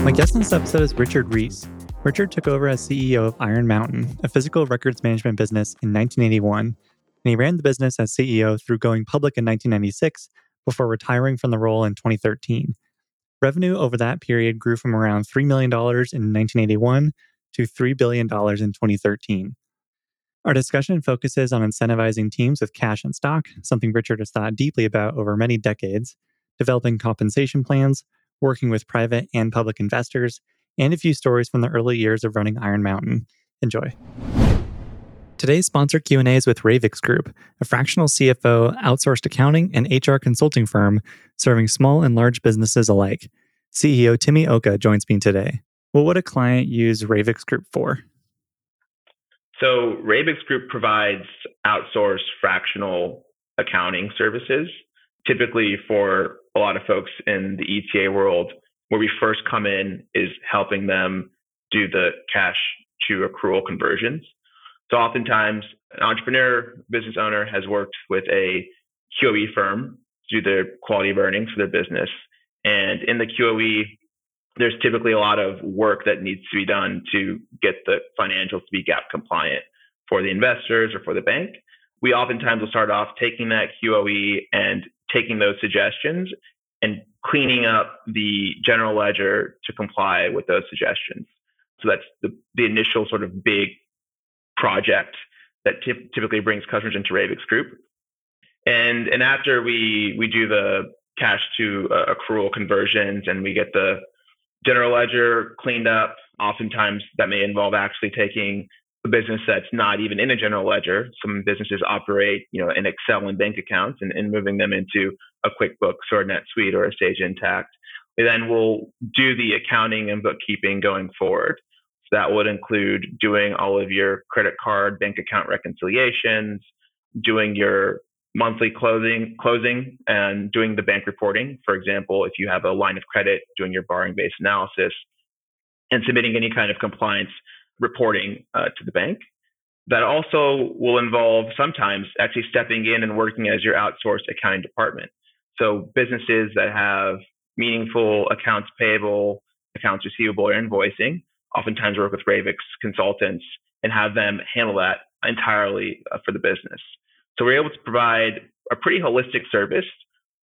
My guest in this episode is Richard Reese. Richard took over as CEO of Iron Mountain, a physical records management business, in 1981, and he ran the business as CEO through going public in 1996 before retiring from the role in 2013. Revenue over that period grew from around $3 million in 1981 to $3 billion in 2013. Our discussion focuses on incentivizing teams with cash and stock, something Richard has thought deeply about over many decades, developing compensation plans, working with private and public investors, and a few stories from the early years of running Iron Mountain. Enjoy. Today's sponsor Q&A is with Ravix Group, a fractional CFO, outsourced accounting, and HR consulting firm serving small and large businesses alike. CEO Timmy Oka joins me today. What would a client use Ravix Group for? So Ravix Group provides outsourced fractional accounting services, typically for a lot of folks in the ETA world. Where we first come in is helping them do the cash to accrual conversions. So oftentimes an entrepreneur, business owner has worked with a QOE firm to do their quality of earnings for their business. And in the QOE, there's typically a lot of work that needs to be done to get the financials to be GAAP compliant for the investors or for the bank. We oftentimes will start off taking that QOE and taking those suggestions and cleaning up the general ledger to comply with those suggestions. So that's the initial sort of big project that typically brings customers into Ravix Group. And after we do the cash to accrual conversions and we get the general ledger cleaned up, oftentimes that may involve actually taking a business that's not even in a general ledger. Some businesses operate, in Excel and bank accounts and moving them into a QuickBooks or a NetSuite or a Sage Intact. And then we'll do the accounting and bookkeeping going forward. So that would include doing all of your credit card, bank account reconciliations, doing your monthly closing, and doing the bank reporting. For example, if you have a line of credit, doing your borrowing base analysis and submitting any kind of compliance reporting to the bank. That also will involve sometimes actually stepping in and working as your outsourced accounting department. So businesses that have meaningful accounts payable, accounts receivable, or invoicing, oftentimes work with Ravix consultants and have them handle that entirely for the business. So we're able to provide a pretty holistic service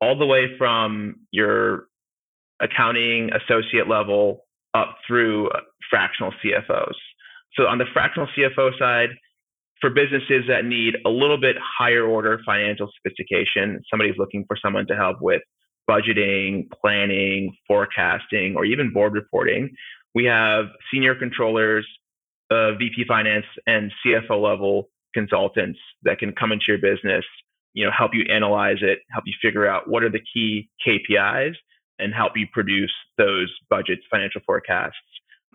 all the way from your accounting associate level up through fractional CFOs. So on the fractional CFO side, for businesses that need a little bit higher order financial sophistication, somebody's looking for someone to help with budgeting, planning, forecasting, or even board reporting. We have senior controllers, VP finance, and CFO level consultants that can come into your business, help you analyze it, help you figure out what are the key KPIs, and help you produce those budgets, financial forecasts,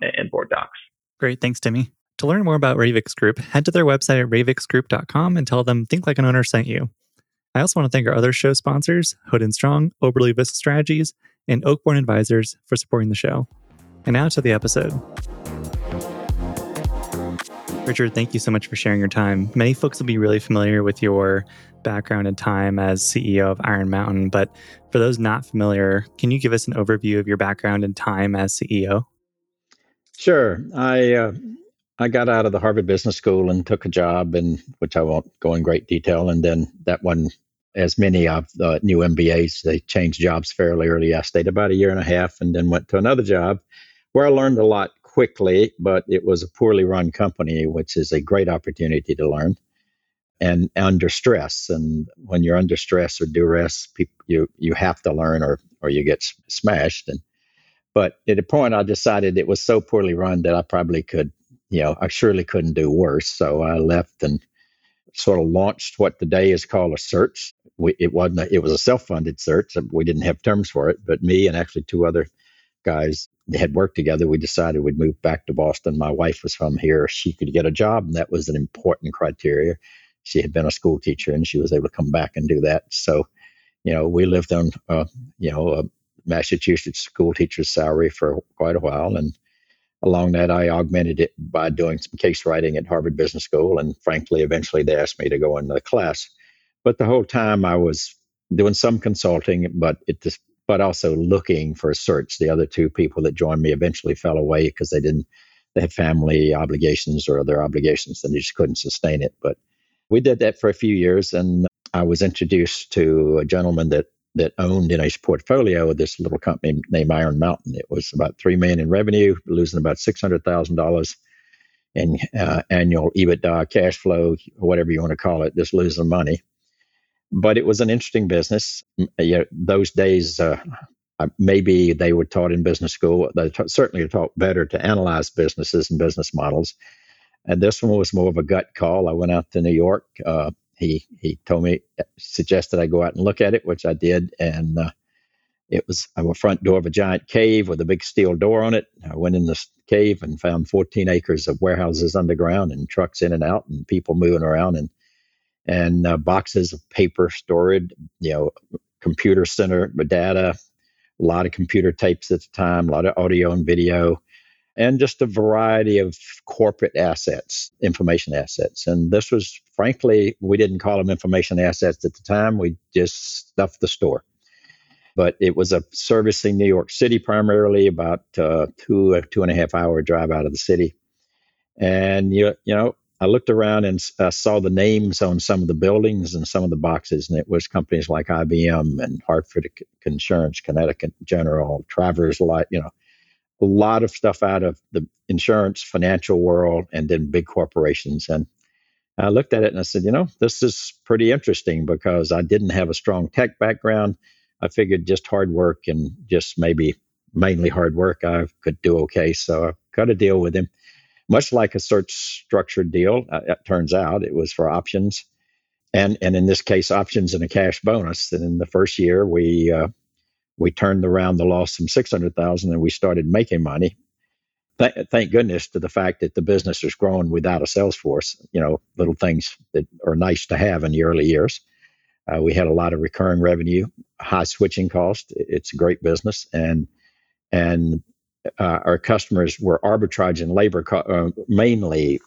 and board docs. Great. Thanks, Timmy. To learn more about Ravix Group, head to their website at ravixgroup.com and tell them Think Like an Owner sent you. I also want to thank our other show sponsors, Hood & Strong, Oberly Visc Strategies, and Oakbourne Advisors for supporting the show. And now to the episode. Richard, thank you so much for sharing your time. Many folks will be really familiar with your background and time as CEO of Iron Mountain, but for those not familiar, can you give us an overview of your background and time as CEO? Sure. I got out of the Harvard Business School and took a job, in which I won't go in great detail. And then that one, as many of the new MBAs, they change jobs fairly early. I stayed about a year and a half and then went to another job where I learned a lot quickly, but it was a poorly run company, which is a great opportunity to learn, and under stress. And when you're under stress or duress, you have to learn or you get smashed. But at a point, I decided it was so poorly run that I probably could, I surely couldn't do worse. So I left and sort of launched what today is called a search. It was a self-funded search. We didn't have terms for it, but me and actually two other guys had worked together. We decided we'd move back to Boston. My wife was from here. She could get a job, and that was an important criteria. She had been a school teacher, and she was able to come back and do that. So, you know, we lived on, a Massachusetts school teacher's salary for quite a while. And along that, I augmented it by doing some case writing at Harvard Business School. And frankly, eventually they asked me to go into the class. But the whole time I was doing some consulting, but also looking for a search. The other two people that joined me eventually fell away because they had family obligations or other obligations, and they just couldn't sustain it. But we did that for a few years, and I was introduced to a gentleman that owned in his portfolio this little company named Iron Mountain. It was about $3 million in revenue, losing about $600,000 in annual EBITDA, cash flow, whatever you want to call it, just losing money. But it was an interesting business. You know, those days, maybe they were taught in business school. They certainly taught better to analyze businesses and business models. And this one was more of a gut call. I went out to New York. He told me, suggested I go out and look at it, which I did. And it was a front door of a giant cave with a big steel door on it. I went in this cave and found 14 acres of warehouses underground and trucks in and out and people moving around and boxes of paper stored, computer center data, a lot of computer tapes at the time, a lot of audio and video, and just a variety of corporate assets, information assets. And this was, frankly, we didn't call them information assets at the time. We just stuffed the store. But it was servicing New York City primarily, about a two and a half hour drive out of the city. And, I looked around and saw the names on some of the buildings and some of the boxes, and it was companies like IBM and Hartford Insurance, Connecticut General, Travers Light, a lot of stuff out of the insurance, financial world, and then big corporations. And I looked at it and I said, this is pretty interesting because I didn't have a strong tech background. I figured just hard work and just maybe mainly hard work, I could do okay. So I cut a deal with him, much like a search structured deal. It turns out it was for options. And in this case, options and a cash bonus. And in the first year, we turned around the loss from $600,000 and we started making money. Thank goodness to the fact that the business was growing without a sales force, little things that are nice to have in the early years. We had a lot of recurring revenue, high switching cost. It's a great business. And our customers were arbitraging labor, mainly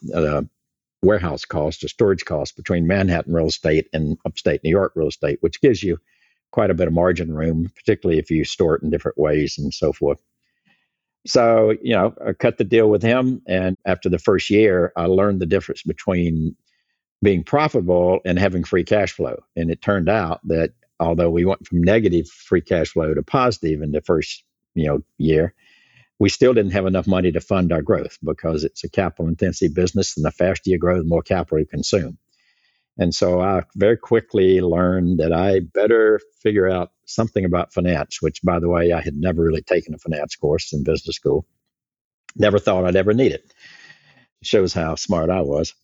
warehouse costs or storage costs between Manhattan real estate and upstate New York real estate, which gives you quite a bit of margin room, particularly if you store it in different ways and so forth. So, I cut the deal with him. And after the first year, I learned the difference between being profitable and having free cash flow. And it turned out that although we went from negative free cash flow to positive in the first, year, we still didn't have enough money to fund our growth because it's a capital intensive business. And the faster you grow, the more capital you consume. And so I very quickly learned that I better figure out something about finance, which, by the way, I had never really taken a finance course in business school. Never thought I'd ever need it. It shows how smart I was,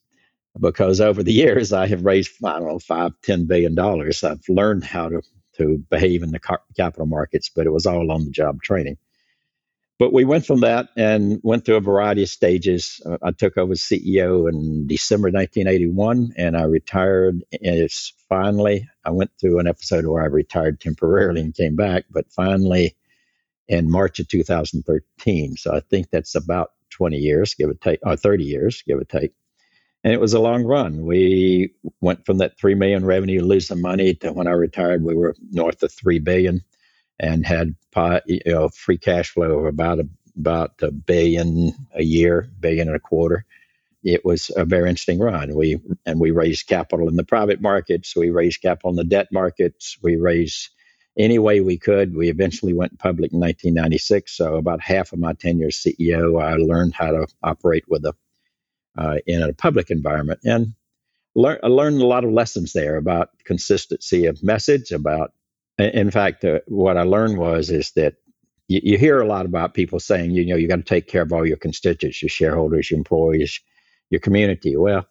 because over the years, I have raised, $5, $10 billion. I've learned how to behave in the capital markets, but it was all on the job training. But we went from that and went through a variety of stages. I took over as CEO in December 1981, and I retired. I went through an episode where I retired temporarily and came back, but finally in March of 2013. So I think that's about 20 years, give or take, or 30 years, give or take. And it was a long run. We went from that $3 million revenue, losing money, to when I retired, we were north of $3 billion. And had free cash flow of about $1 billion a year, $1.25 billion. It was a very interesting run. We raised capital in the private markets. We raised capital in the debt markets. We raised any way we could. We eventually went public in 1996. So about half of my tenure as CEO, I learned how to operate in a public environment, and I learned a lot of lessons there about consistency of message, about. In fact, what I learned is that you hear a lot about people saying, you got to take care of all your constituents, your shareholders, your employees, your community. Well,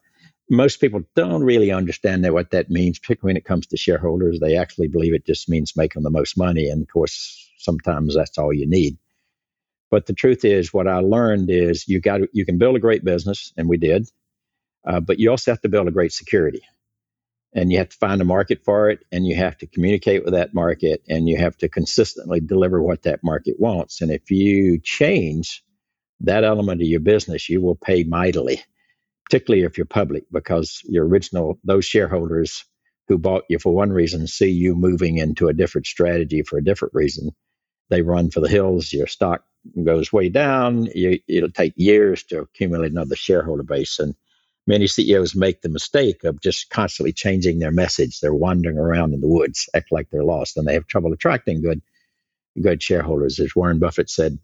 most people don't really understand what that means, particularly when it comes to shareholders. They actually believe it just means making the most money. And of course, sometimes that's all you need. But the truth is, what I learned is you can build a great business, and we did, but you also have to build a great security. And you have to find a market for it, and you have to communicate with that market, and you have to consistently deliver what that market wants. And if you change that element of your business, you will pay mightily, particularly if you're public, because your original, those shareholders who bought you for one reason see you moving into a different strategy for a different reason. They run for the hills, your stock goes way down, it'll take years to accumulate another shareholder base. And many CEOs make the mistake of just constantly changing their message. They're wandering around in the woods, act like they're lost, and they have trouble attracting good shareholders. As Warren Buffett said,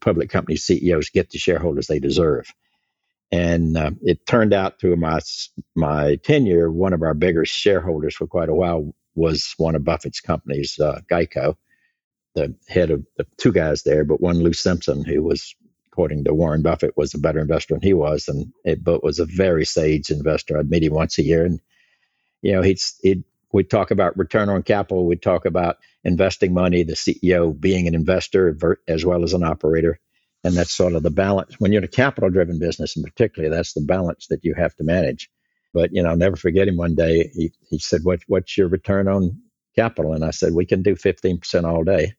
public company CEOs get the shareholders they deserve. And it turned out through my tenure, one of our bigger shareholders for quite a while was one of Buffett's companies, Geico. The head of the two guys there, but one Lou Simpson, who was, according to Warren Buffett, was a better investor than he was, but was a very sage investor. I'd meet him once a year, and we'd talk about return on capital, we'd talk about investing money, the CEO being an investor as well as an operator, and that's sort of the balance. When you're in a capital-driven business, in particular, that's the balance that you have to manage. But I'll never forget him one day. He said, "What's your return on capital?" And I said, "We can do 15% all day."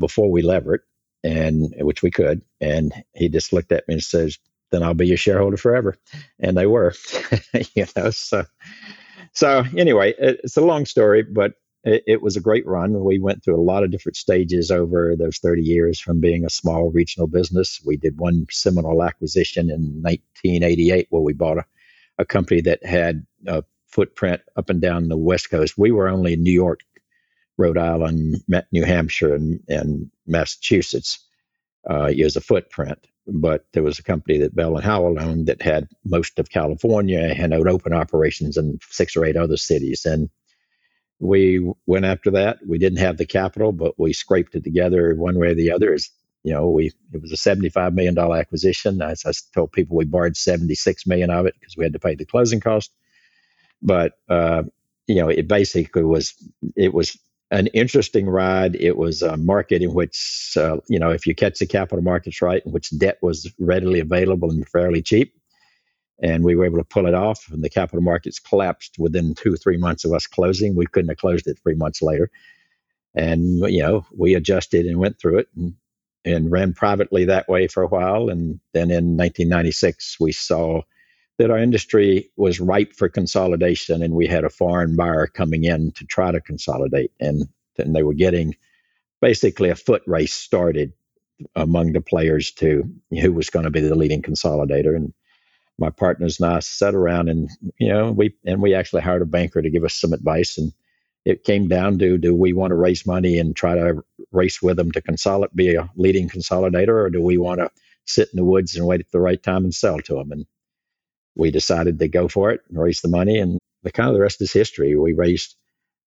Before we lever it, and which we could. And he just looked at me and says, "Then I'll be your shareholder forever." And they were, So anyway, it's a long story, but it was a great run. We went through a lot of different stages over those 30 years from being a small regional business. We did one seminal acquisition in 1988 where we bought a company that had a footprint up and down the West Coast. We were only in New York, Rhode Island, New Hampshire, and Massachusetts as a footprint. But there was a company that Bell and Howell owned that had most of California and had open operations in 6 or 8 other cities. And we went after that. We didn't have the capital, but we scraped it together one way or the other. It was a $75 million acquisition. I told people we borrowed $76 million of it because we had to pay the closing cost. But, it basically was an interesting ride. It was a market in which, if you catch the capital markets right, in which debt was readily available and fairly cheap. And we were able to pull it off, and the capital markets collapsed within 2 or 3 months of us closing. We couldn't have closed it 3 months later. And, we adjusted and went through it and ran privately that way for a while. And then in 1996, we saw that our industry was ripe for consolidation, and we had a foreign buyer coming in to try to consolidate. And then they were getting basically a foot race started among the players to who was going to be the leading consolidator. And my partners and I sat around and, we actually hired a banker to give us some advice. And it came down to, do we want to raise money and try to race with them to be a leading consolidator, or do we want to sit in the woods and wait at the right time and sell to them? And we decided to go for it and raise the money, and the rest is history. We raised,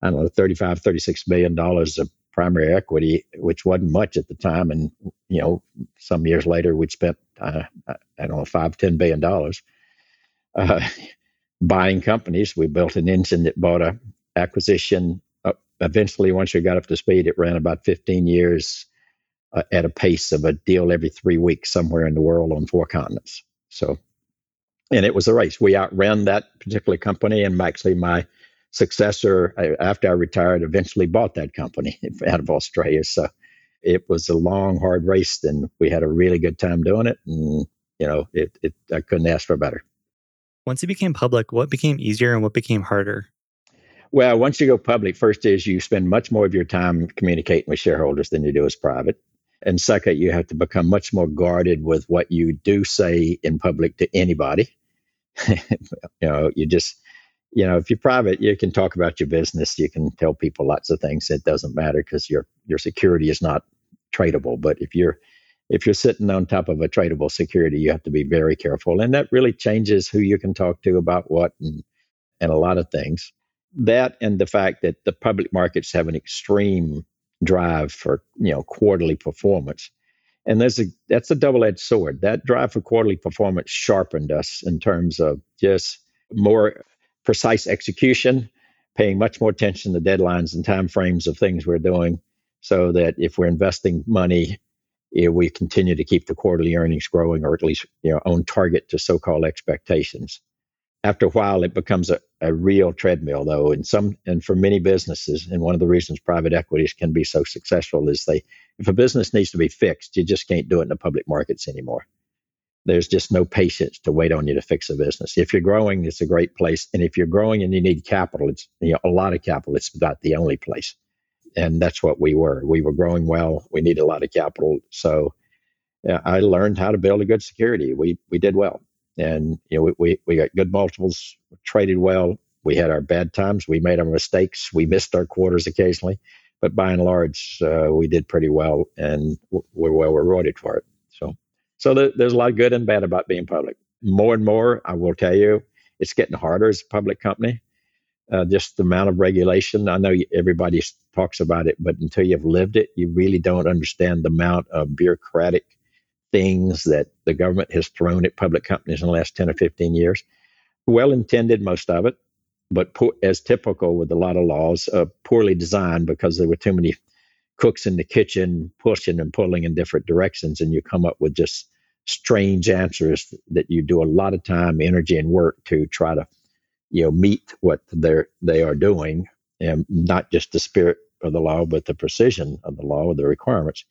$35, $36 million of primary equity, which wasn't much at the time. And, some years later, we'd spent, $5, $10 billion buying companies. We built an engine that bought an acquisition. Eventually, once you got up to speed, it ran about 15 years at a pace of a deal every 3 weeks somewhere in the world on 4 continents. And it was a race. We outran that particular company, and actually my successor, after I retired, eventually bought that company out of Australia. So it was a long, hard race, and we had a really good time doing it. And, I couldn't ask for better. Once you became public, what became easier and what became harder? Well, once you go public, first is you spend much more of your time communicating with shareholders than you do as private. And second, you have to become much more guarded with what you do say in public to anybody. If you're private, you can talk about your business. You can tell people lots of things. It doesn't matter because your security is not tradable. But if you're sitting on top of a tradable security, you have to be very careful. And that really changes who you can talk to about what and a lot of things. That and the fact that the public markets have an extreme drive for, quarterly performance. And that's a double-edged sword. That drive for quarterly performance sharpened us in terms of just more precise execution, paying much more attention to deadlines and timeframes of things we're doing, so that if we're investing money we continue to keep the quarterly earnings growing, or at least on target to so-called expectations. After a while, it becomes a real treadmill, though. And for many businesses, and one of the reasons private equities can be so successful is if a business needs to be fixed, you just can't do it in the public markets anymore. There's just no patience to wait on you to fix a business. If you're growing, it's a great place. And if you're growing and you need capital, it's a lot of capital. It's not the only place. And that's what we were. We were growing well. We needed a lot of capital. So I learned how to build a good security. We did well. And we got good multiples, traded well. We had our bad times. We made our mistakes. We missed our quarters occasionally. But by and large, we did pretty well, and we're well rewarded for it. So there's a lot of good and bad about being public. More and more, I will tell you, it's getting harder as a public company. Just the amount of regulation. I know everybody talks about it, but until you've lived it, you really don't understand the amount of bureaucratic things that the government has thrown at public companies in the last 10 or 15 years. Well-intended, most of it, but as typical with a lot of laws, poorly designed because there were too many cooks in the kitchen pushing and pulling in different directions, and you come up with just strange answers that you do a lot of time, energy, and work to try to, meet what they are doing, and not just the spirit of the law, but the precision of the law, the requirements,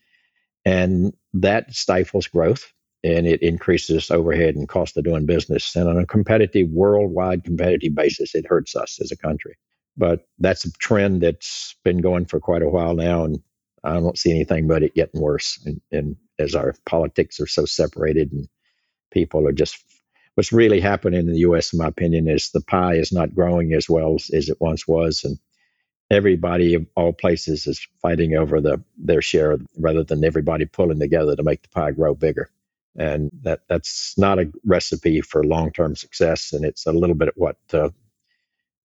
and that stifles growth, and it increases overhead and cost of doing business, and on a worldwide competitive basis, it hurts us as a country. But that's a trend that's been going for quite a while now, and I don't see anything but it getting worse. And as our politics are so separated, and people are just, what's really happening in the U.S., in my opinion, is the pie is not growing as well as it once was. And everybody of all places is fighting over their share rather than everybody pulling together to make the pie grow bigger. And that's not a recipe for long-term success. And it's a little bit of what,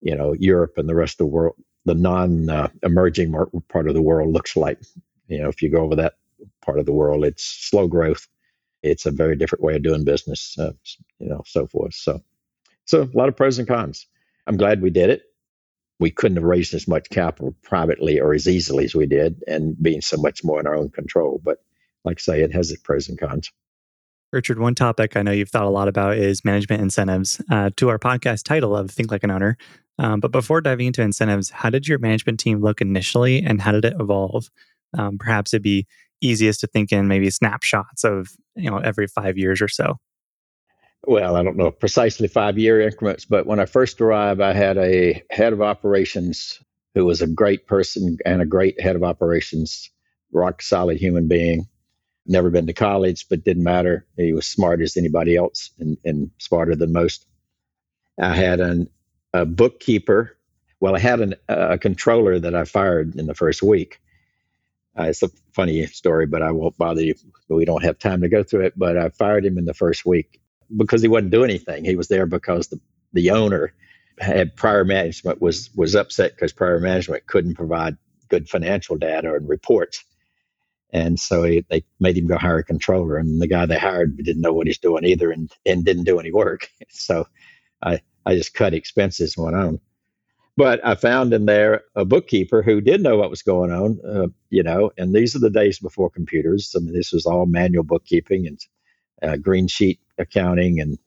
Europe and the rest of the world, the non-emerging part of the world looks like. If you go over that part of the world, it's slow growth. It's a very different way of doing business, so forth. So a lot of pros and cons. I'm glad we did it. We couldn't have raised as much capital privately or as easily as we did, and being so much more in our own control. But like I say, it has its pros and cons. Richard, one topic I know you've thought a lot about is management incentives, to our podcast title of Think Like an Owner. But before diving into incentives, how did your management team look initially, and how did it evolve? Perhaps it'd be easiest to think in maybe snapshots of every 5 years or so. Well, I don't know precisely 5 year increments, but when I first arrived, I had a head of operations who was a great person and a great head of operations, rock solid human being. Never been to college, but didn't matter. He was smart as anybody else, and smarter than most. I had a bookkeeper. Well, I had a controller that I fired in the first week. It's a funny story, but I won't bother you. We don't have time to go through it, but I fired him in the first week because he wasn't doing anything. He was there because the owner had prior management was upset because prior management couldn't provide good financial data and reports. And so they made him go hire a controller, and the guy they hired didn't know what he's doing either, and didn't do any work. So I just cut expenses and went on. But I found in there a bookkeeper who did know what was going on, and these are the days before computers. I mean, this was all manual bookkeeping and green sheet accounting and,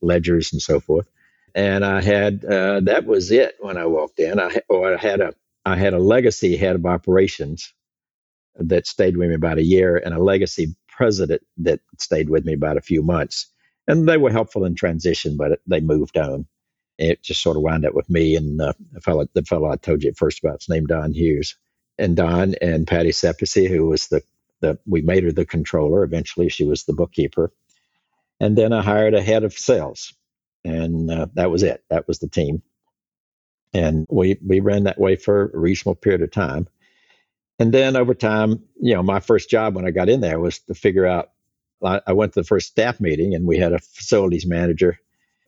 ledgers and so forth. And I had, that was it when I walked in. I had a legacy head of operations that stayed with me about a year, and a legacy president that stayed with me about a few months. And they were helpful in transition, but they moved on. It just sort of wound up with me and the fellow I told you at first about, his name Don Hughes. And Don and Patty Seppese, who was we made her the controller. Eventually, she was the bookkeeper. And then I hired a head of sales. And that was it. That was the team. And we ran that way for a reasonable period of time. And then over time, my first job when I got in there was to figure out, I went to the first staff meeting, and we had a facilities manager.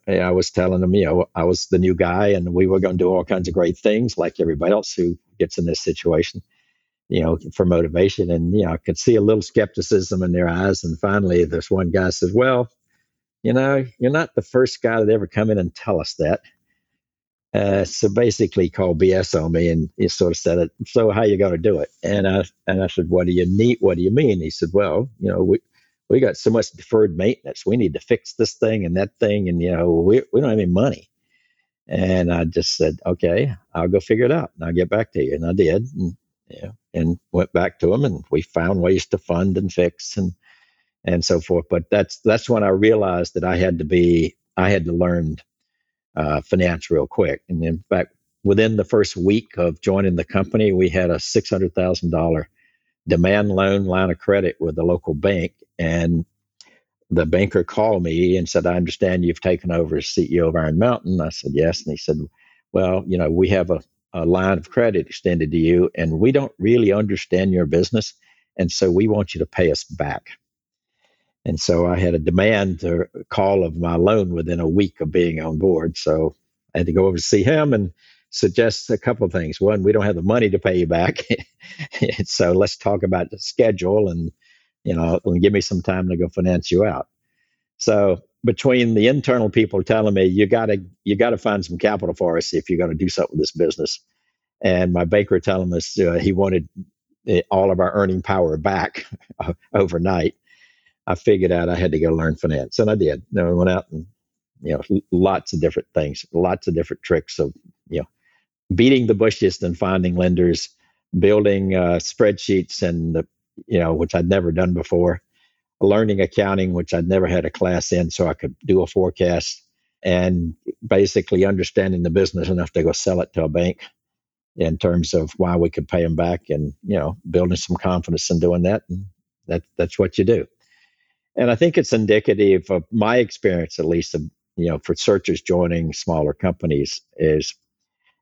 And I was telling them, I was the new guy, and we were going to do all kinds of great things like everybody else who gets in this situation, for motivation. And, I could see a little skepticism in their eyes. And finally, this one guy says, well, you're not the first guy that ever come in and tell us that. So basically called BS on me and he sort of said, it, so how you going to do it? And I said, what do you need? What do you mean? He said, well, you know, we got so much deferred maintenance. We need to fix this thing and that thing. And, you know, we don't have any money. And I just said, okay, I'll go figure it out and I'll get back to you. And I did, and, you know, and went back to him and we found ways to fund and fix and so forth. But that's when I realized that I had to learn finance real quick. And in fact, within the first week of joining the company, we had a $600,000 demand loan line of credit with the local bank. And the banker called me and said, I understand you've taken over as CEO of Iron Mountain. I said, yes. And he said, well, you know, we have a line of credit extended to you and we don't really understand your business. And so we want you to pay us back. And so I had a demand to call of my loan within a week of being on board. So I had to go over to see him and suggest a couple of things. One, we don't have the money to pay you back. So let's talk about the schedule and, you know, give me some time to go finance you out. So between the internal people telling me, you got to find some capital for us if you're going to do something with this business. And my banker telling us he wanted all of our earning power back overnight. I figured out I had to go learn finance, and I did. You know, I went out and, you know, lots of different things, lots of different tricks of, you know, beating the bushes and finding lenders, building spreadsheets and the, you know, which I'd never done before, learning accounting, which I'd never had a class in, so I could do a forecast, and basically understanding the business enough to go sell it to a bank in terms of why we could pay them back and, you know, building some confidence in doing that. And that's what you do. And I think it's indicative of my experience, at least, of, you know, for searchers joining smaller companies, is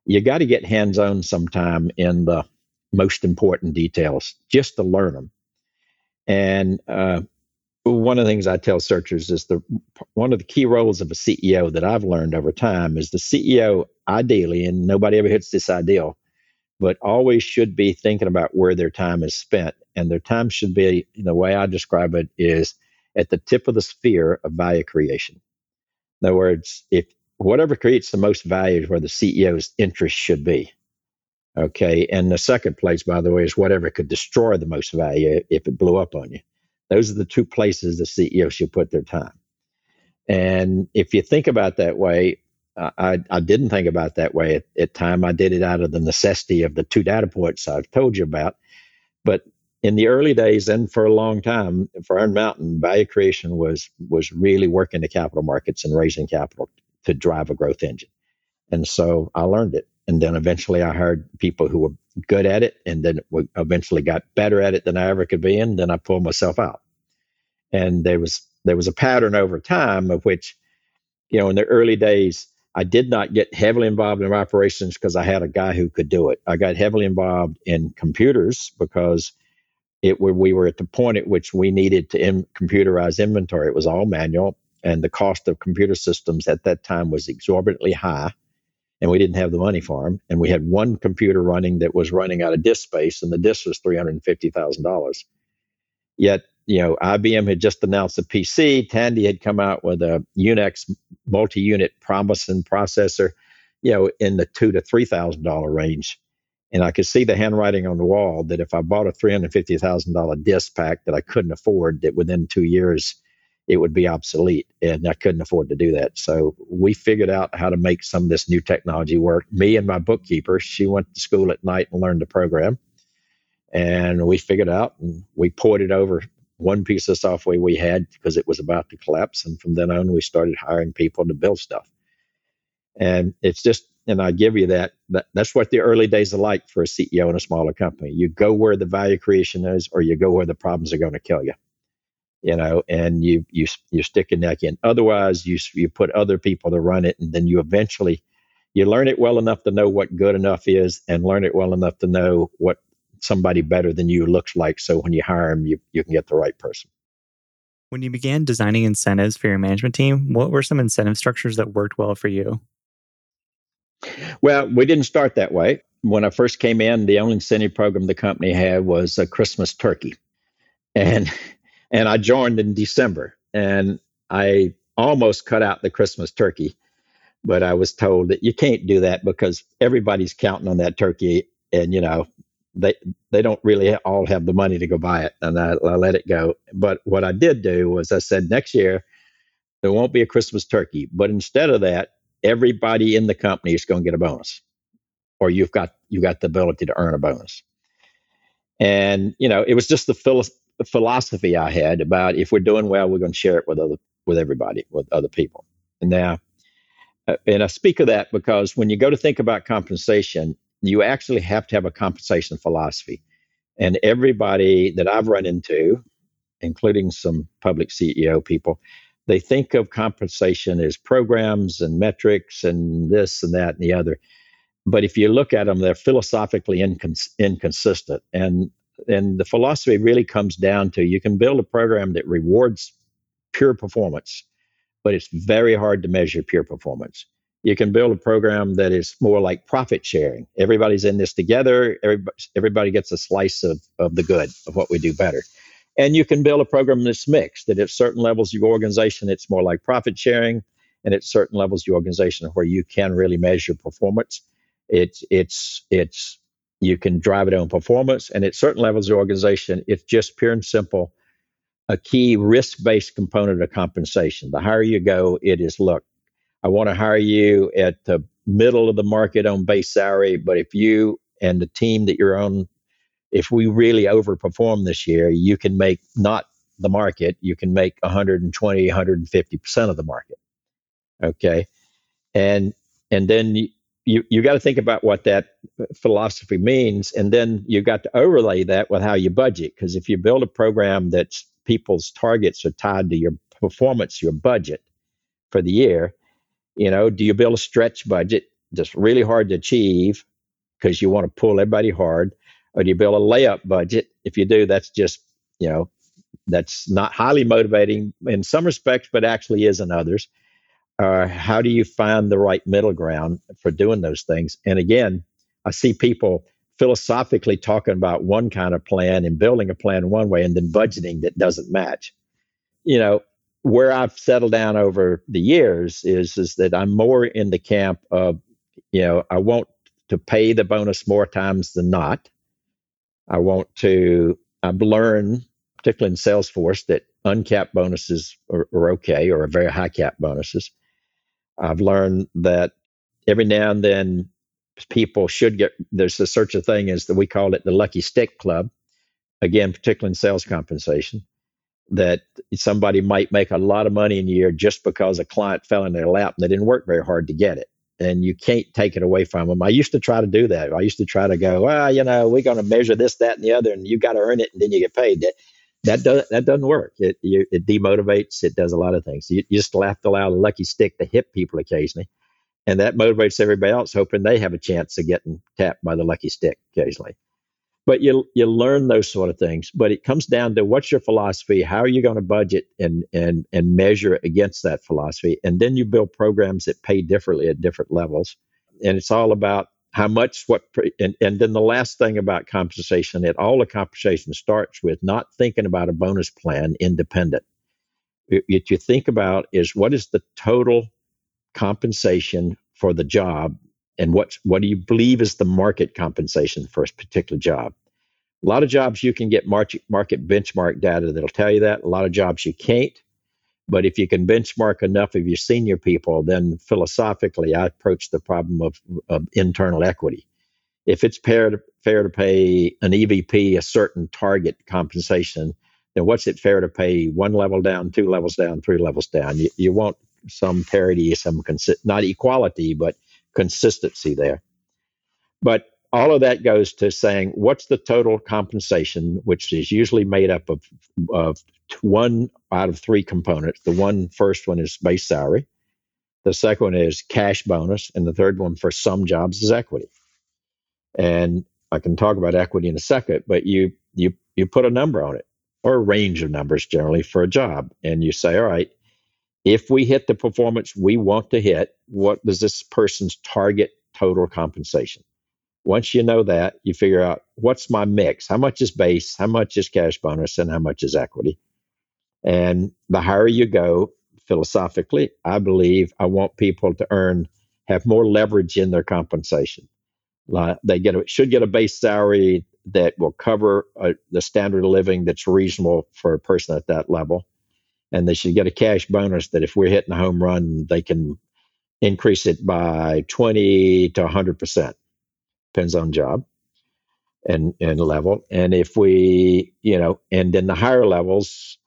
you got to get hands-on sometime in the most important details just to learn them. And one of the things I tell searchers is one of the key roles of a CEO that I've learned over time is the CEO ideally, and nobody ever hits this ideal, but always should be thinking about where their time is spent. And their time should be, the way I describe it is at the tip of the sphere of value creation. In other words, if whatever creates the most value is where the CEO's interest should be. Okay. And the second place, by the way, is whatever could destroy the most value if it blew up on you. Those are the two places the CEO should put their time. And if you think about that way, I didn't think about that way at time. I did it out of the necessity of the two data points I've told you about. But in the early days and for a long time, for Iron Mountain, value creation was really working the capital markets and raising capital to drive a growth engine. And so I learned it. And then eventually I hired people who were good at it, and then eventually got better at it than I ever could be. And then I pulled myself out. And there was a pattern over time of which, you know, in the early days, I did not get heavily involved in operations because I had a guy who could do it. I got heavily involved in computers because we were at the point at which we needed to computerize inventory. It was all manual, and the cost of computer systems at that time was exorbitantly high. And we didn't have the money for them. And we had one computer running that was running out of disk space, and the disk was $350,000. Yet, you know, IBM had just announced a PC. Tandy had come out with a Unix multi-unit promising processor, you know, in the $2,000 to $3,000 range. And I could see the handwriting on the wall that if I bought a $350,000 disk pack that I couldn't afford, that within 2 years, it would be obsolete, and I couldn't afford to do that. So we figured out how to make some of this new technology work. Me and my bookkeeper, she went to school at night and learned the program, and we figured out, and we ported over one piece of software we had because it was about to collapse. And from then on, we started hiring people to build stuff. And it's just, and I give you that's what the early days are like for a CEO in a smaller company. You go where the value creation is, or you go where the problems are going to kill you. You know, and you stick your neck in. Otherwise, you put other people to run it, and then you eventually, you learn it well enough to know what good enough is, and learn it well enough to know what somebody better than you looks like. So when you hire them, you can get the right person. When you began designing incentives for your management team, what were some incentive structures that worked well for you? Well, we didn't start that way. When I first came in, the only incentive program the company had was a Christmas turkey. And I joined in December, and I almost cut out the Christmas turkey But I was told that you can't do that because everybody's counting on that turkey, and, you know, they don't really all have the money to go buy it. And I let it go. But what I did do was I said, next year, there won't be a Christmas turkey. But instead of that, everybody in the company is going to get a bonus, or you've got the ability to earn a bonus. And, you know, it was just the philosophy I had about, if we're doing well, we're going to share it with other people. And now, and I speak of that because when you go to think about compensation, you actually have to have a compensation philosophy. And everybody that I've run into, including some public CEO people, they think of compensation as programs and metrics and this and that and the other. But if you look at them, they're philosophically inconsistent. And the philosophy really comes down to, you can build a program that rewards pure performance, but it's very hard to measure pure performance. You can build a program that is more like profit sharing. Everybody's in this together. Everybody gets a slice of the good, of what we do better. And you can build a program that's mixed, that at certain levels of your organization, it's more like profit sharing. And at certain levels of your organization where you can really measure performance, you can drive it on performance. And at certain levels of your organization, it's just pure and simple, a key risk-based component of compensation. The higher you go, it is, look, I want to hire you at the middle of the market on base salary, but if you and the team that you're on, if we really overperform this year, you can make not the market, you can make 120, 150% of the market. Okay. And then you got to think about what that philosophy means. And then you got to overlay that with how you budget. Because if you build a program that's people's targets are tied to your performance, your budget for the year, you know, do you build a stretch budget that's really hard to achieve because you want to pull everybody hard? Or do you build a layup budget? If you do, that's just, you know, that's not highly motivating in some respects, but actually is in others. How do you find the right middle ground for doing those things? And again, I see people philosophically talking about one kind of plan and building a plan one way and then budgeting that doesn't match. You know, where I've settled down over the years is that I'm more in the camp of, you know, I want to pay the bonus more times than not. I've learned, particularly in Salesforce, that uncapped bonuses are okay, or very high cap bonuses. I've learned that every now and then people should get, there's such a thing as, that we call it the lucky stick club. Again, particularly in sales compensation, that somebody might make a lot of money in a year just because a client fell in their lap and they didn't work very hard to get it. And you can't take it away from them. I used to try to do that. I used to try to go, well, you know, we're going to measure this, that, and the other, and you got to earn it, and then you get paid. That doesn't work. It demotivates. It does a lot of things. You just have to allow the lucky stick to hit people occasionally, and that motivates everybody else, hoping they have a chance of getting tapped by the lucky stick occasionally. But you learn those sort of things. But it comes down to, what's your philosophy? How are you going to budget and measure against that philosophy? And then you build programs that pay differently at different levels. And it's all about how much, and then the last thing about compensation, that all the compensation starts with not thinking about a bonus plan independent. What you think about is, what is the total compensation for the job? And what do you believe is the market compensation for a particular job? A lot of jobs you can get market benchmark data that'll tell you that. A lot of jobs you can't. But if you can benchmark enough of your senior people, then philosophically, I approach the problem of internal equity. If it's fair to pay an EVP a certain target compensation, then what's it fair to pay one level down, two levels down, three levels down? You want some parity, not equality, but consistency there. But all of that goes to saying, what's the total compensation, which is usually made up of one out of three components. The first one is base salary. The second one is cash bonus. And the third one, for some jobs, is equity. And I can talk about equity in a second, but you put a number on it, or a range of numbers generally for a job. And you say, all right, if we hit the performance we want to hit, what does this person's target total compensation? Once you know that, you figure out, what's my mix? How much is base? How much is cash bonus? And how much is equity? And the higher you go, philosophically, I believe I want people to have more leverage in their compensation. They should get a base salary that will cover the standard of living that's reasonable for a person at that level. And they should get a cash bonus that if we're hitting a home run, they can increase it by 20 to 100%. Depends on job and level. And if we, and in the higher levels,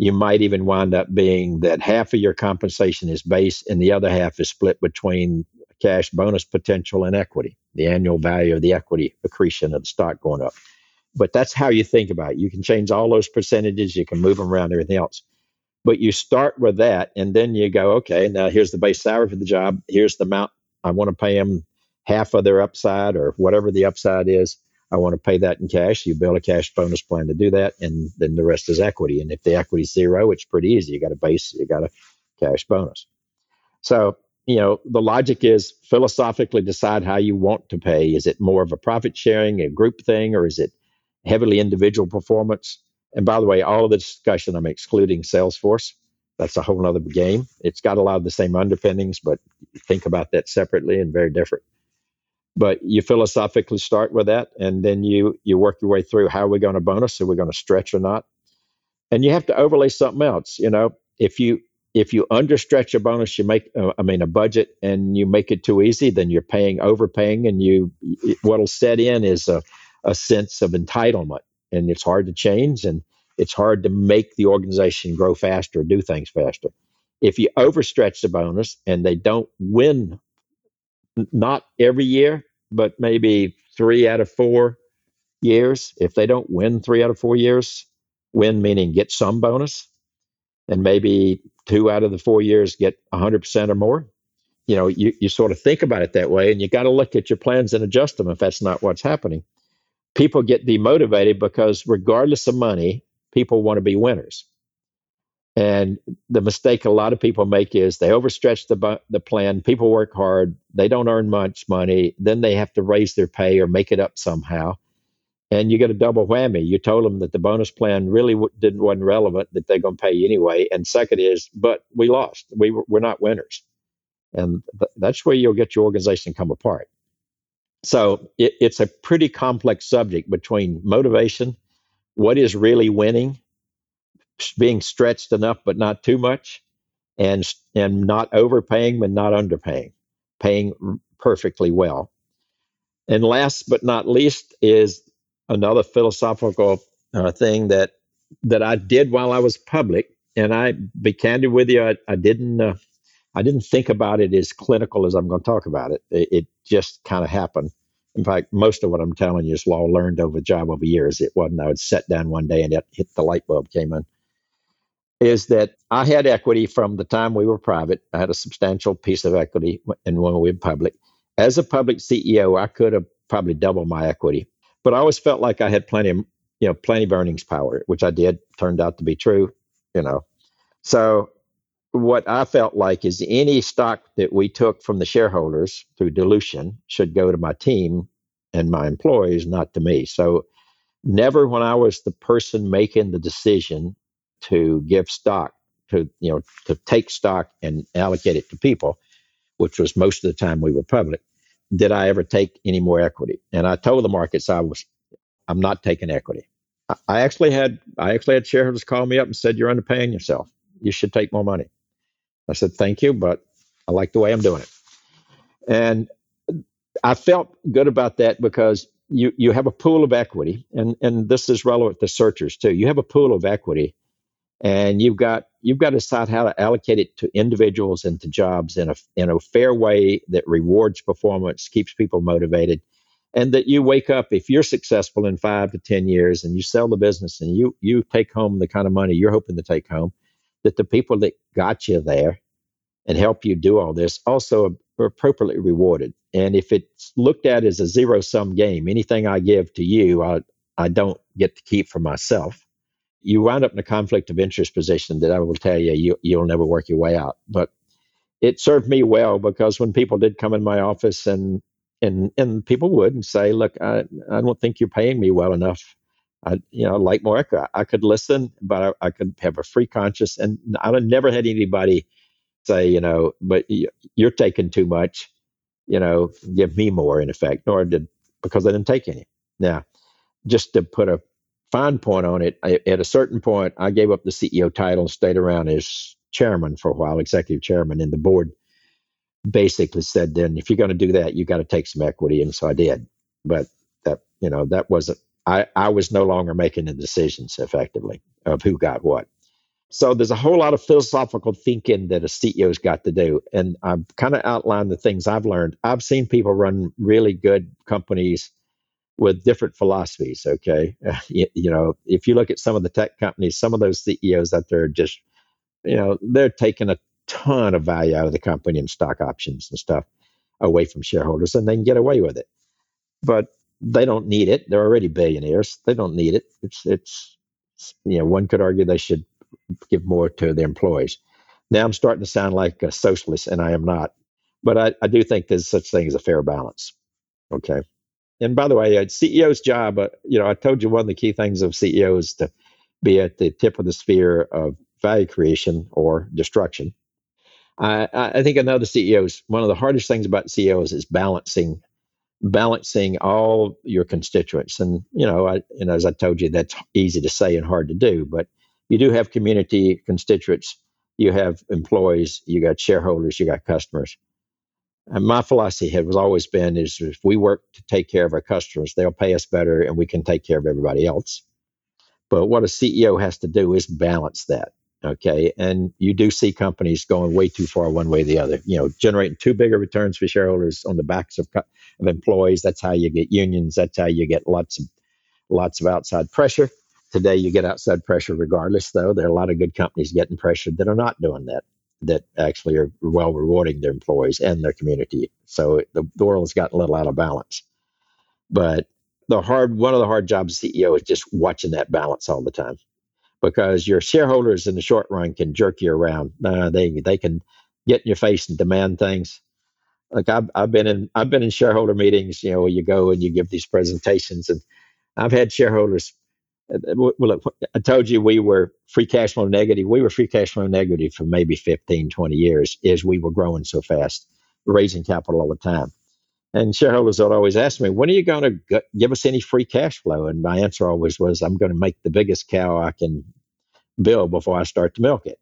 you might even wind up being that half of your compensation is base and the other half is split between cash bonus potential and equity, the annual value of the equity accretion of the stock going up. But that's how you think about it. You can change all those percentages. You can move them around, everything else. But you start with that, and then you go, okay, now here's the base salary for the job. Here's the amount I want to pay them, half of their upside or whatever the upside is. I want to pay that in cash. You build a cash bonus plan to do that, and then the rest is equity. And if the equity is zero, it's pretty easy. You got a base, you got a cash bonus. So, the logic is philosophically decide how you want to pay. Is it more of a profit sharing, a group thing, or is it heavily individual performance? And by the way, all of the discussion, I'm excluding Salesforce. That's a whole other game. It's got a lot of the same underpinnings, but think about that separately and very different. But you philosophically start with that, and then you work your way through how are we going to bonus? Are we going to stretch or not? And you have to overlay something else. If you understretch a bonus, a budget, and you make it too easy, then you're overpaying, and what'll set in is a sense of entitlement, and it's hard to change, and it's hard to make the organization grow faster, do things faster. If you overstretch the bonus and they don't win, not every year, but maybe 3 out of 4 years. If they don't win 3 out of 4 years, win meaning get some bonus, and maybe 2 out of the 4 years get 100% or more. You sort of think about it that way, and you got to look at your plans and adjust them if that's not what's happening. People get demotivated because regardless of money, people want to be winners. And the mistake a lot of people make is they overstretch the plan. People work hard. They don't earn much money. Then they have to raise their pay or make it up somehow. And you get a double whammy. You told them that the bonus plan really wasn't relevant, that they're going to pay you anyway. And second is, but we lost. We're not winners. And that's where you'll get your organization come apart. So it's a pretty complex subject between motivation, what is really winning, being stretched enough but not too much, and not overpaying but not underpaying, paying perfectly well. And last but not least is another philosophical thing that I did while I was public, and I be candid with you, I didn't think about it as clinical as I'm going to talk about it. It just kind of happened. In fact, most of what I'm telling you is law learned over the job over years. It wasn't I would sit down one day and it hit the light bulb came on. Is that I had equity from the time we were private. I had a substantial piece of equity and when we were public. As a public CEO, I could have probably doubled my equity. But I always felt like I had plenty of earnings power, which I did, turned out to be true, So what I felt like is any stock that we took from the shareholders through dilution should go to my team and my employees, not to me. So never when I was the person making the decision to give stock to take stock and allocate it to people, which was most of the time we were public, did I ever take any more equity. And I told the markets I'm not taking equity. I actually had shareholders call me up and said, "You're underpaying yourself. You should take more money." I said, "Thank you, but I like the way I'm doing it." And I felt good about that because you have a pool of equity, and this is relevant to searchers too. You have a pool of equity, and you've got to decide how to allocate it to individuals and to jobs in a fair way that rewards performance, keeps people motivated, and that you wake up if you're successful in 5 to 10 years and you sell the business and you take home the kind of money you're hoping to take home, that the people that got you there and help you do all this also are appropriately rewarded. And if it's looked at as a zero-sum game, anything I give to you, I don't get to keep for myself, you wind up in a conflict of interest position that I will tell you, you'll never work your way out. But it served me well because when people did come in my office and people would and say, "Look, I don't think you're paying me well enough. like Moeka, I could listen, but I could have a free conscience. And I never had anybody say, but you're taking too much, give me more, in effect, nor did, because I didn't take any. Now, just to put a fine point on it, at a certain point, I gave up the CEO title and stayed around as chairman for a while, executive chairman, and the board basically said, then if you're going to do that, you got to take some equity. And so I did. But that, that wasn't, I was no longer making the decisions effectively of who got what. So there's a whole lot of philosophical thinking that a CEO's got to do. And I've kind of outlined the things I've learned. I've seen people run really good companies with different philosophies, okay? If you look at some of the tech companies, some of those CEOs out there are just, they're taking a ton of value out of the company and stock options and stuff away from shareholders, and they can get away with it. But they don't need it. They're already billionaires. They don't need it. It's one could argue they should give more to their employees. Now I'm starting to sound like a socialist, and I am not. But I do think there's such thing as a fair balance. Okay. And by the way, a CEO's job, I told you one of the key things of CEO is to be at the tip of the sphere of value creation or destruction. I think another CEO's, one of the hardest things about CEOs is balancing all your constituents. And, as I told you, that's easy to say and hard to do, but you do have community constituents, you have employees, you got shareholders, you got customers. And my philosophy has always been is if we work to take care of our customers, they'll pay us better and we can take care of everybody else. But what a CEO has to do is balance that. Okay. And you do see companies going way too far one way or the other, generating too big of returns for shareholders on the backs of employees. That's how you get unions. That's how you get lots of outside pressure. Today, you get outside pressure regardless, though. There are a lot of good companies getting pressured that are not doing that actually are well rewarding their employees and their community. So the world's gotten a little out of balance. But one of the hard jobs of CEO is just watching that balance all the time. Because your shareholders in the short run can jerk you around. They can get in your face and demand things. Like I've been in shareholder meetings, where you go and you give these presentations, and I've had shareholders. Well, I told you we were free cash flow negative. We were free cash flow negative for maybe 15, 20 years as we were growing so fast, raising capital all the time. And shareholders would always ask me, when are you going to give us any free cash flow? And my answer always was, I'm going to make the biggest cow I can build before I start to milk it.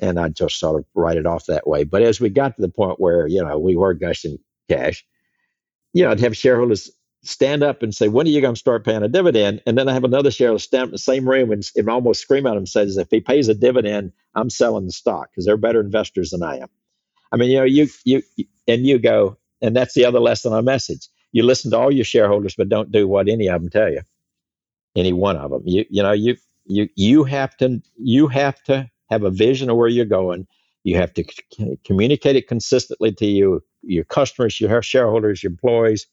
And I just sort of write it off that way. But as we got to the point where, we were gushing cash, I'd have shareholders stand up and say, when are you going to start paying a dividend? And then I have another shareholder stand up in the same room and almost scream at him and says, if he pays a dividend, I'm selling the stock because they're better investors than I am. I mean, you go, and that's the other lesson I message. You listen to all your shareholders, but don't do what any of them tell you. Any one of them. You have to have a vision of where you're going. You have to communicate it consistently to your customers, your shareholders, your employees,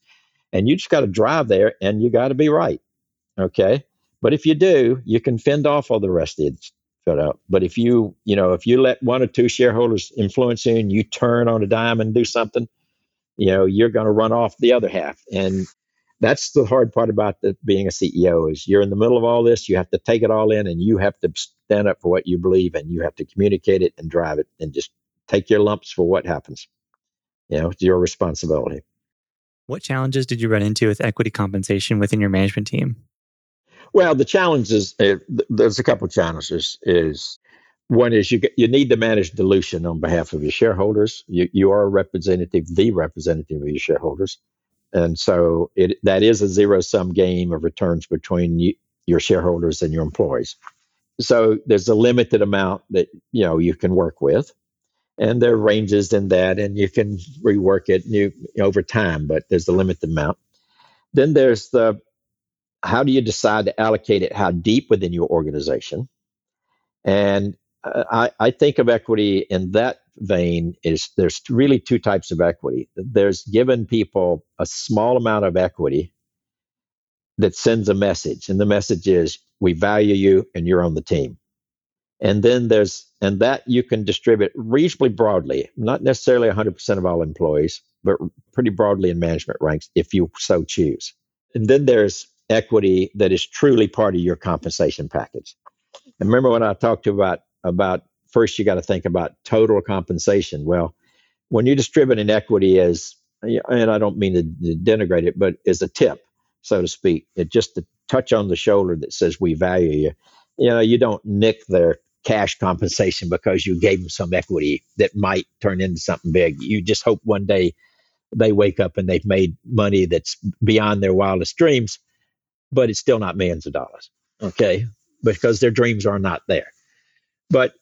and you just got to drive there, and you got to be right. Okay, but if you do, you can fend off all the rest of it. But if you let one or two shareholders influence you, and you turn on a dime and do something, you're going to run off the other half. And that's the hard part about being a CEO is you're in the middle of all this. You have to take it all in and you have to stand up for what you believe and you have to communicate it and drive it and just take your lumps for what happens. It's your responsibility. What challenges did you run into with equity compensation within your management team? Well, the challenges, there's a couple of challenges is one is you need to manage dilution on behalf of your shareholders. You are the representative of your shareholders. And so that is a zero-sum game of returns between your shareholders and your employees. So there's a limited amount that, you can work with. And there are ranges in that, and you can rework it over time, but there's a limited amount. Then there's how do you decide to allocate it, how deep within your organization? And I think of equity in that vein is there's really two types of equity. There's giving people a small amount of equity that sends a message. And the message is, we value you and you're on the team. And then that you can distribute reasonably broadly, not necessarily 100% of all employees, but pretty broadly in management ranks if you so choose. And then there's equity that is truly part of your compensation package. And remember when I talked about first, you got to think about total compensation. Well, when you're distributing equity as, and I don't mean to denigrate it, but as a tip, so to speak, it just the touch on the shoulder that says we value you. You know, you don't nick their cash compensation because you gave them some equity that might turn into something big. You just hope one day they wake up and they've made money that's beyond their wildest dreams, but it's still not millions of dollars, okay? Because their dreams are not there. But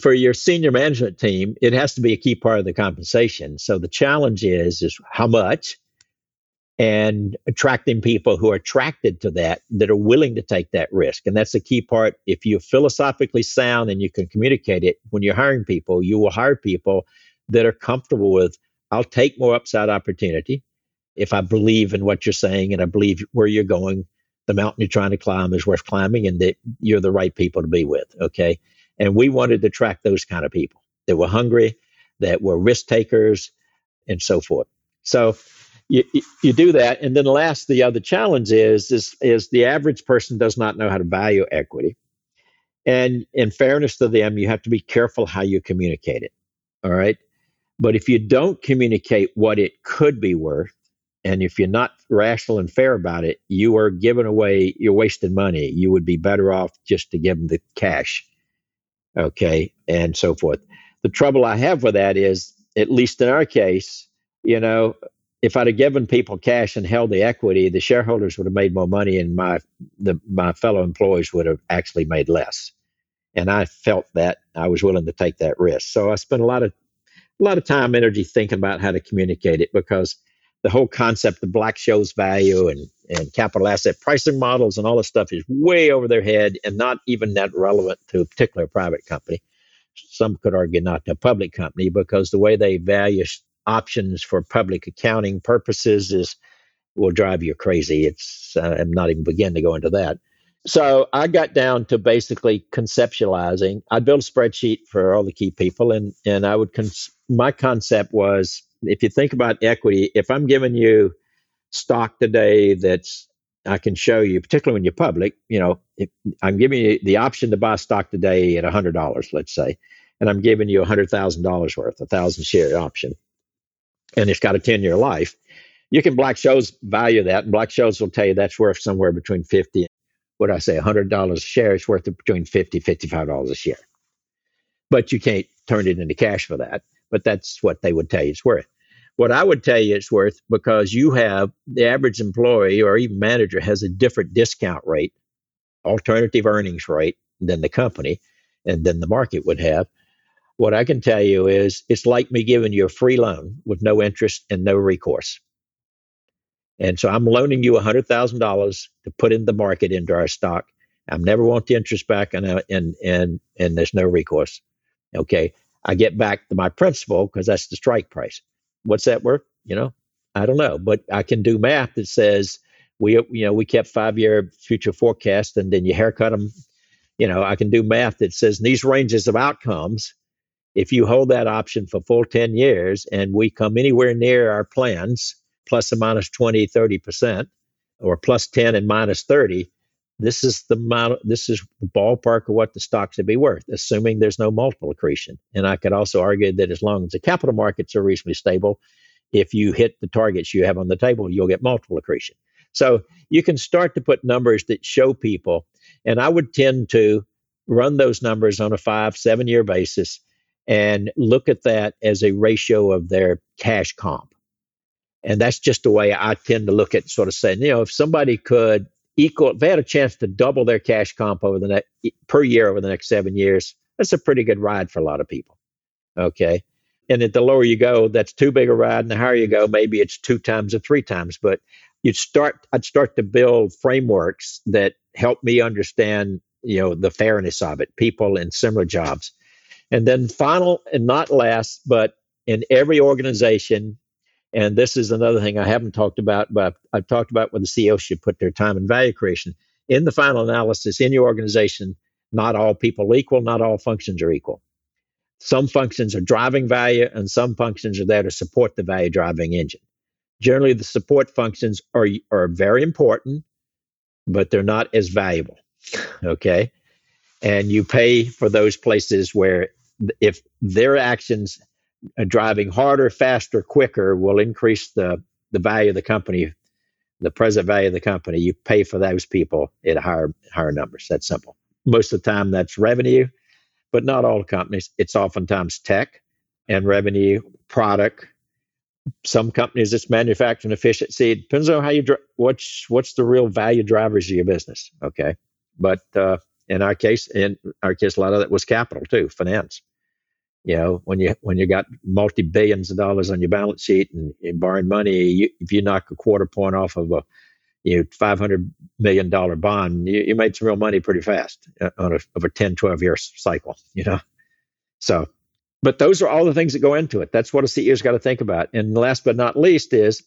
for your senior management team, it has to be a key part of the compensation. So the challenge is how much, and attracting people who are attracted to that are willing to take that risk. And that's the key part. If you're philosophically sound and you can communicate it, when you're hiring people, you will hire people that are comfortable with, I'll take more upside opportunity if I believe in what you're saying and I believe where you're going. The mountain you're trying to climb is worth climbing, and that you're the right people to be with, okay? And we wanted to attract those kind of people that were hungry, that were risk takers, and so forth. So you do that. And then last, the other challenge is the average person does not know how to value equity. And in fairness to them, you have to be careful how you communicate it, all right? But if you don't communicate what it could be worth, and if you're not rational and fair about it, you are giving away, you're wasting money. You would be better off just to give them the cash, okay, and so forth. The trouble I have with that is, at least in our case, you know, if I'd have given people cash and held the equity, the shareholders would have made more money and my fellow employees would have actually made less. And I felt that I was willing to take that risk. So I spent a lot of time, energy thinking about how to communicate it, because the whole concept of Black-Scholes value and capital asset pricing models and all this stuff is way over their head and not even that relevant to a particular private company. Some could argue not to a public company, because the way they value options for public accounting purposes will drive you crazy. It's I'm not even begin to go into that. So I got down to basically conceptualizing. I built a spreadsheet for all the key people, and I would my concept was, if you think about equity, if I'm giving you stock today that's I can show you, particularly when you're public, you know, if I'm giving you the option to buy stock today at $100, let's say, and I'm giving you $100,000 worth, 1,000-share option, and it's got a 10-year life, you can Black-Scholes value that, and Black-Scholes will tell you that's worth somewhere between $100 a share. It's worth between $50-$55 a share. But you can't turn it into cash for that. But that's what they would tell you it's worth. What I would tell you it's worth, because you have the average employee or even manager has a different discount rate, alternative earnings rate than the company and than the market would have. What I can tell you is it's like me giving you a free loan with no interest and no recourse. And so I'm loaning you $100,000 to put in the market into our stock. I never want the interest back, and there's no recourse. Okay. I get back to my principal because that's the strike price. What's that worth? You know, I don't know, but I can do math that says we kept 5-year future forecast, and then you haircut them. You know, I can do math that says these ranges of outcomes, if you hold that option for full 10 years and we come anywhere near our plans, plus or minus 20, 30%, or plus 10 and minus 30, this is the ballpark of what the stock should be worth, assuming there's no multiple accretion. And I could also argue that as long as the capital markets are reasonably stable, if you hit the targets you have on the table, you'll get multiple accretion. So you can start to put numbers that show people. And I would tend to run those numbers on a 5-7 year basis and look at that as a ratio of their cash comp. And that's just the way I tend to look at sort of saying, you know, if somebody could if they had a chance to double their cash comp per year over the next 7 years, that's a pretty good ride for a lot of people, okay? And at the lower you go, that's too big a ride, and the higher you go, maybe it's 2 times or 3 times. But I'd start to build frameworks that help me understand, you know, the fairness of it, people in similar jobs. And then final and not last, but in every organization, and this is another thing I haven't talked about, but I've talked about where the CEO should put their time and value creation. In the final analysis, in your organization, not all people are equal, not all functions are equal. Some functions are driving value, and some functions are there to support the value driving engine. Generally, the support functions are very important, but they're not as valuable, okay? And you pay for those places where if their actions are driving harder, faster, quicker will increase the value of the company, the present value of the company, you pay for those people at higher numbers. That's simple. Most of the time that's revenue, but not all companies. It's oftentimes tech and revenue, product. Some companies it's manufacturing efficiency. It depends on how you what's the real value drivers of your business. Okay, but in our case, a lot of that was capital too, finance. You know, when you got multi-billions of dollars on your balance sheet and you're borrowing money, if you knock a quarter point off of a $500 million bond, you made some real money pretty fast on over 10, 12-year cycle. You know, so. But those are all the things that go into it. That's what a CEO's got to think about. And last but not least is,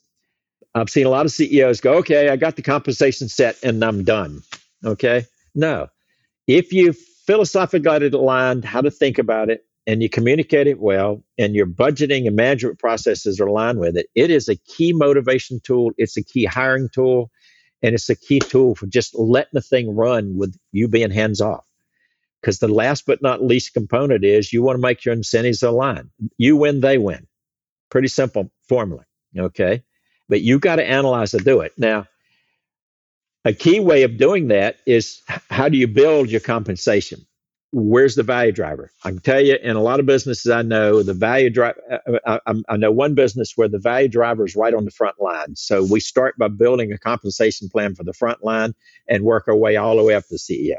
I've seen a lot of CEOs go, okay, I got the compensation set and I'm done. Okay? No. If you philosophically got it aligned, how to think about it, and you communicate it well, and your budgeting and management processes are aligned with it, it is a key motivation tool. It's a key hiring tool. And it's a key tool for just letting the thing run with you being hands-off. Because the last but not least component is you want to make your incentives align. You win, they win. Pretty simple formula, okay? But you got to analyze to do it. Now, a key way of doing that is how do you build your compensation? Where's the value driver? I can tell you in a lot of businesses I know, the value driver. I know one business where the value driver is right on the front line. So we start by building a compensation plan for the front line and work our way all the way up to the CEO.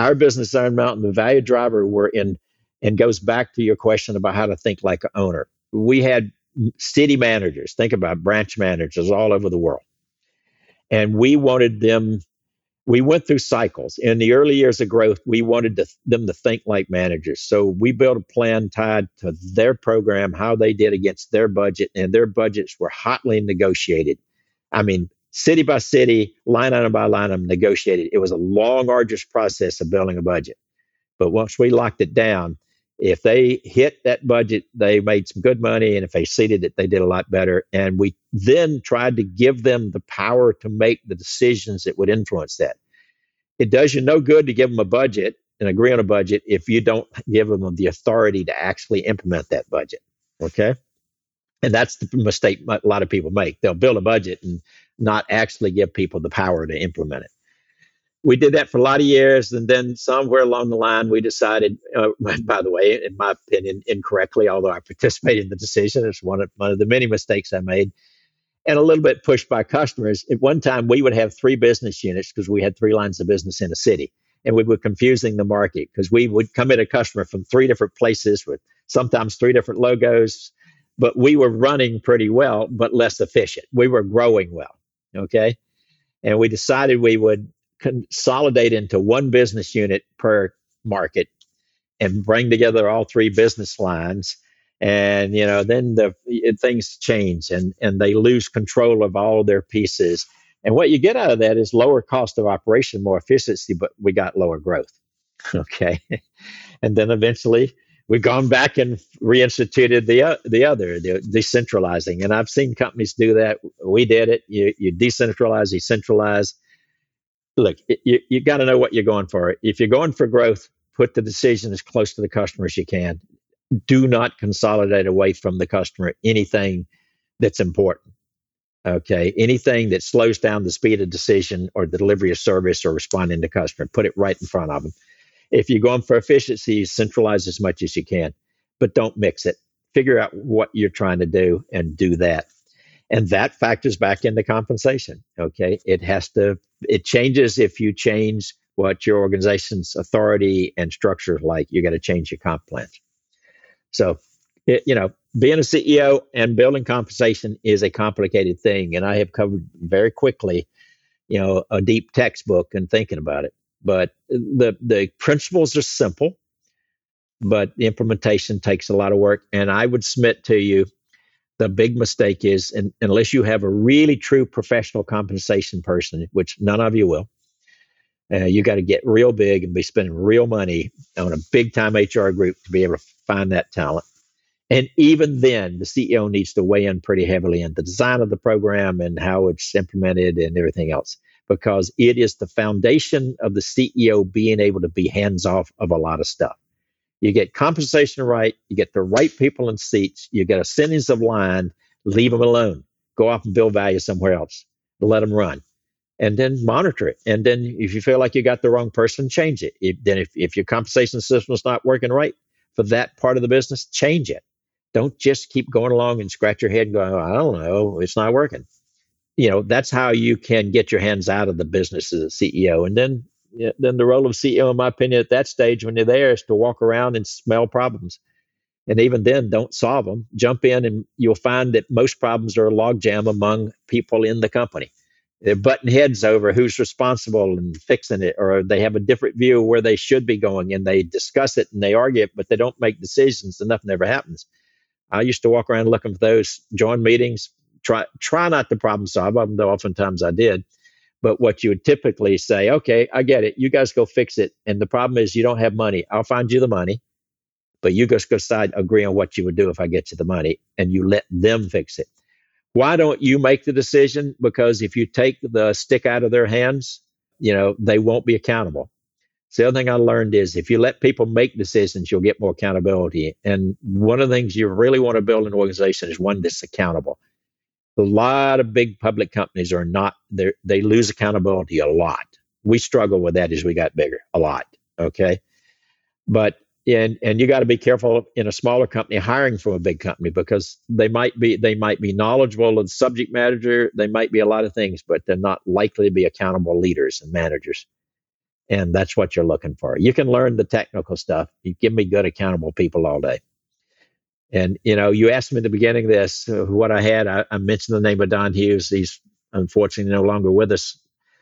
Our business, Iron Mountain, the value driver we're in, and goes back to your question about how to think like an owner. We had city managers, think about branch managers all over the world. And we wanted them, we went through cycles. In the early years of growth, we wanted them to think like managers. So we built a plan tied to their program, how they did against their budget, and their budgets were hotly negotiated. I mean, city by city, line item by line item, negotiated. It was a long, arduous process of building a budget. But once we locked it down, if they hit that budget, they made some good money. And if they exceeded it, they did a lot better. And we then tried to give them the power to make the decisions that would influence that. It does you no good to give them a budget and agree on a budget if you don't give them the authority to actually implement that budget. Okay? And that's the mistake a lot of people make. They'll build a budget and not actually give people the power to implement it. We did that for a lot of years. And then somewhere along the line, we decided, by the way, in my opinion, incorrectly, although I participated in the decision, it's one of the many mistakes I made, and a little bit pushed by customers. At one time, we would have 3 business units because we had 3 lines of business in a city. And we were confusing the market because we would come at a customer from 3 different places with sometimes 3 different logos. But we were running pretty well, but less efficient. We were growing well. Okay. And we decided we would consolidate into one business unit per market and bring together all 3 business lines. And, you know, then things change and they lose control of all their pieces. And what you get out of that is lower cost of operation, more efficiency, but we got lower growth. Okay. And then eventually we've gone back and reinstituted the decentralizing. And I've seen companies do that. We did it. You decentralize, you centralize. Look, you got to know what you're going for. If you're going for growth, put the decision as close to the customer as you can. Do not consolidate away from the customer anything that's important. Okay? Anything that slows down the speed of decision or the delivery of service or responding to customer. Put it right in front of them. If you're going for efficiency, you centralize as much as you can, but don't mix it. Figure out what you're trying to do and do that. And that factors back into compensation, okay? It changes if you change what your organization's authority and structure is like. You got to change your comp plans. So, being a CEO and building compensation is a complicated thing. And I have covered very quickly, a deep textbook and thinking about it. But the principles are simple, but the implementation takes a lot of work. And I would submit to you, the big mistake is, and unless you have a really true professional compensation person, which none of you will, you got to get real big and be spending real money on a big-time HR group to be able to find that talent. And even then, the CEO needs to weigh in pretty heavily in the design of the program and how it's implemented and everything else. because it is the foundation of the CEO being able to be hands-off of a lot of stuff. You get compensation right, you get the right people in seats, you get a sentence of line, leave them alone, go off and build value somewhere else, let them run, and then monitor it. And then if you feel like you got the wrong person, change it. If your compensation system is not working right for that part of the business, change it. Don't just keep going along and scratch your head going, oh, I don't know, it's not working. You know, that's how you can get your hands out of the business as a CEO. And then the role of CEO, in my opinion, at that stage when you're there is to walk around and smell problems. And even then, don't solve them. Jump in and you'll find that most problems are a logjam among people in the company. They're butting heads over who's responsible and fixing it, or they have a different view of where they should be going, and they discuss it and they argue it, but they don't make decisions and nothing ever happens. I used to walk around looking for those, join meetings, try not to problem solve them, though oftentimes I did. But what you would typically say, okay, I get it. You guys go fix it. And the problem is you don't have money. I'll find you the money, but you just go decide, agree on what you would do if I get you the money, and you let them fix it. Why don't you make the decision? Because if you take the stick out of their hands, you know, they won't be accountable. So the other thing I learned is if you let people make decisions, you'll get more accountability. And one of the things you really want to build in an organization is one that's accountable. A lot of big public companies are not, they lose accountability a lot. We struggle with that as we got bigger, a lot, okay? But, and you got to be careful in a smaller company hiring from a big company, because they might be knowledgeable of the subject matter, they might be a lot of things, but they're not likely to be accountable leaders and managers. And that's what you're looking for. You can learn the technical stuff. You give me good accountable people all day. And, you know, you asked me at the beginning of this, what I had, I mentioned the name of Don Hughes. He's unfortunately no longer with us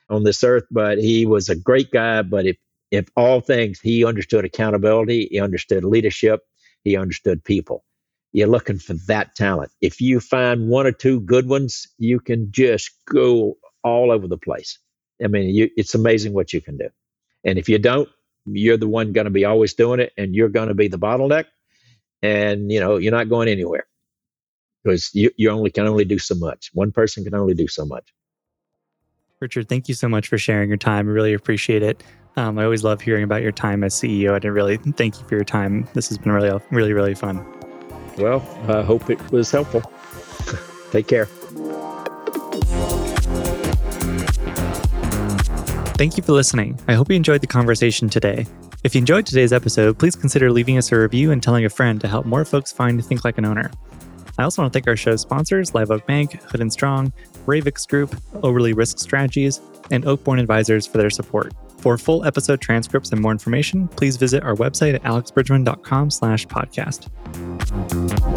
on this earth, but he was a great guy. But if all things, he understood accountability, he understood leadership, he understood people. You're looking for that talent. If you find one or two good ones, you can just go all over the place. I mean, it's amazing what you can do. And if you don't, you're the one going to be always doing it, and you're going to be the bottleneck. And, you know, you're not going anywhere, because you can only do so much. One person can only do so much. Richard, thank you so much for sharing your time. I really appreciate it. I always love hearing about your time as CEO. I really thank you for your time. This has been really, really, really fun. Well, I hope it was helpful. Take care. Thank you for listening. I hope you enjoyed the conversation today. If you enjoyed today's episode, please consider leaving us a review and telling a friend to help more folks find Think Like an Owner. I also want to thank our show's sponsors, Live Oak Bank, Hood & Strong, Ravix Group, Oberly Visc Strategies, and Oakbourne Advisors for their support. For full episode transcripts and more information, please visit our website at alexbridgman.com/podcast.